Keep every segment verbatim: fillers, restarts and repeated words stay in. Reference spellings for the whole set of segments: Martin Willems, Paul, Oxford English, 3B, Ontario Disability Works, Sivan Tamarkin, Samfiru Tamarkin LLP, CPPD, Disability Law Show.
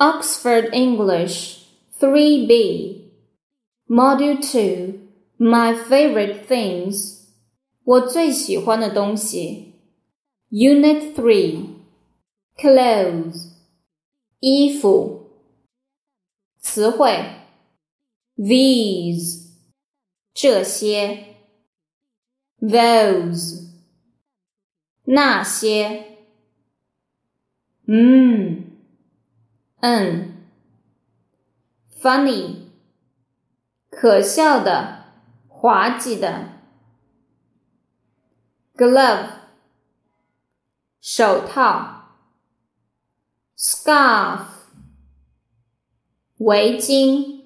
Oxford English three B Module two My Favorite Things 我最喜欢的东西 Unit three Clothes 衣服词汇 These 这些 Those 那些嗯嗯 funny 可笑的滑稽的 glove 手套 scarf 围巾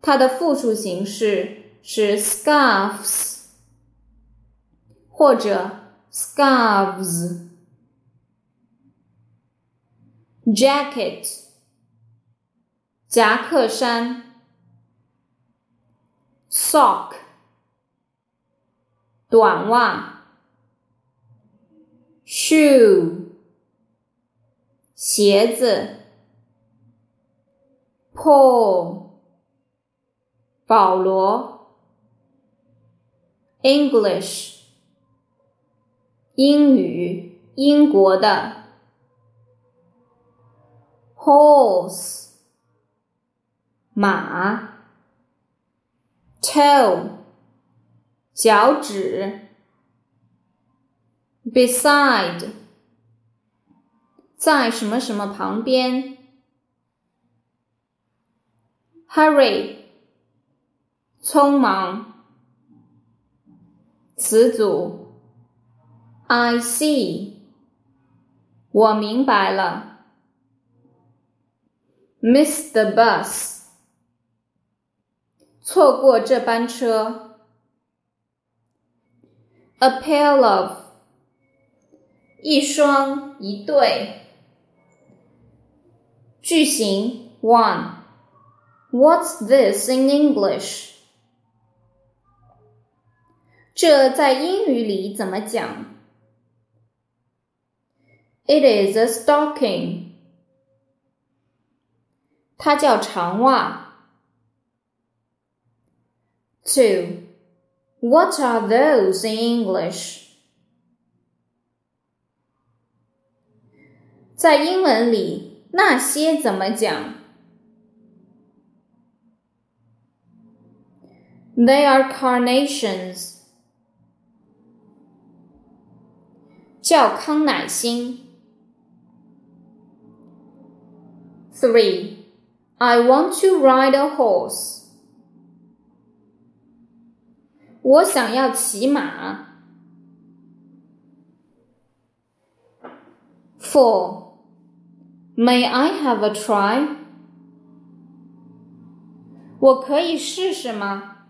它的复数形式是 scarves 或者 scarves jacket 夹克衫 sock 短袜 shoe 鞋子 Paul 保罗 English 英语英国的Horse 马 Toe 脚趾 Beside 在什么什么旁边 Hurry 匆忙词组 I see 我明白了Miss the bus. 错过这班车 A pair of. 一双一对句型 one. What's this in English? 这在英语里怎么讲 It is a stocking.它叫长袜 two. What are those in English? 在英文里那些怎么讲 They are carnations. 叫康乃馨 three.I want to ride a horse. 我想要骑马。four. May I have a try? 我可以试试吗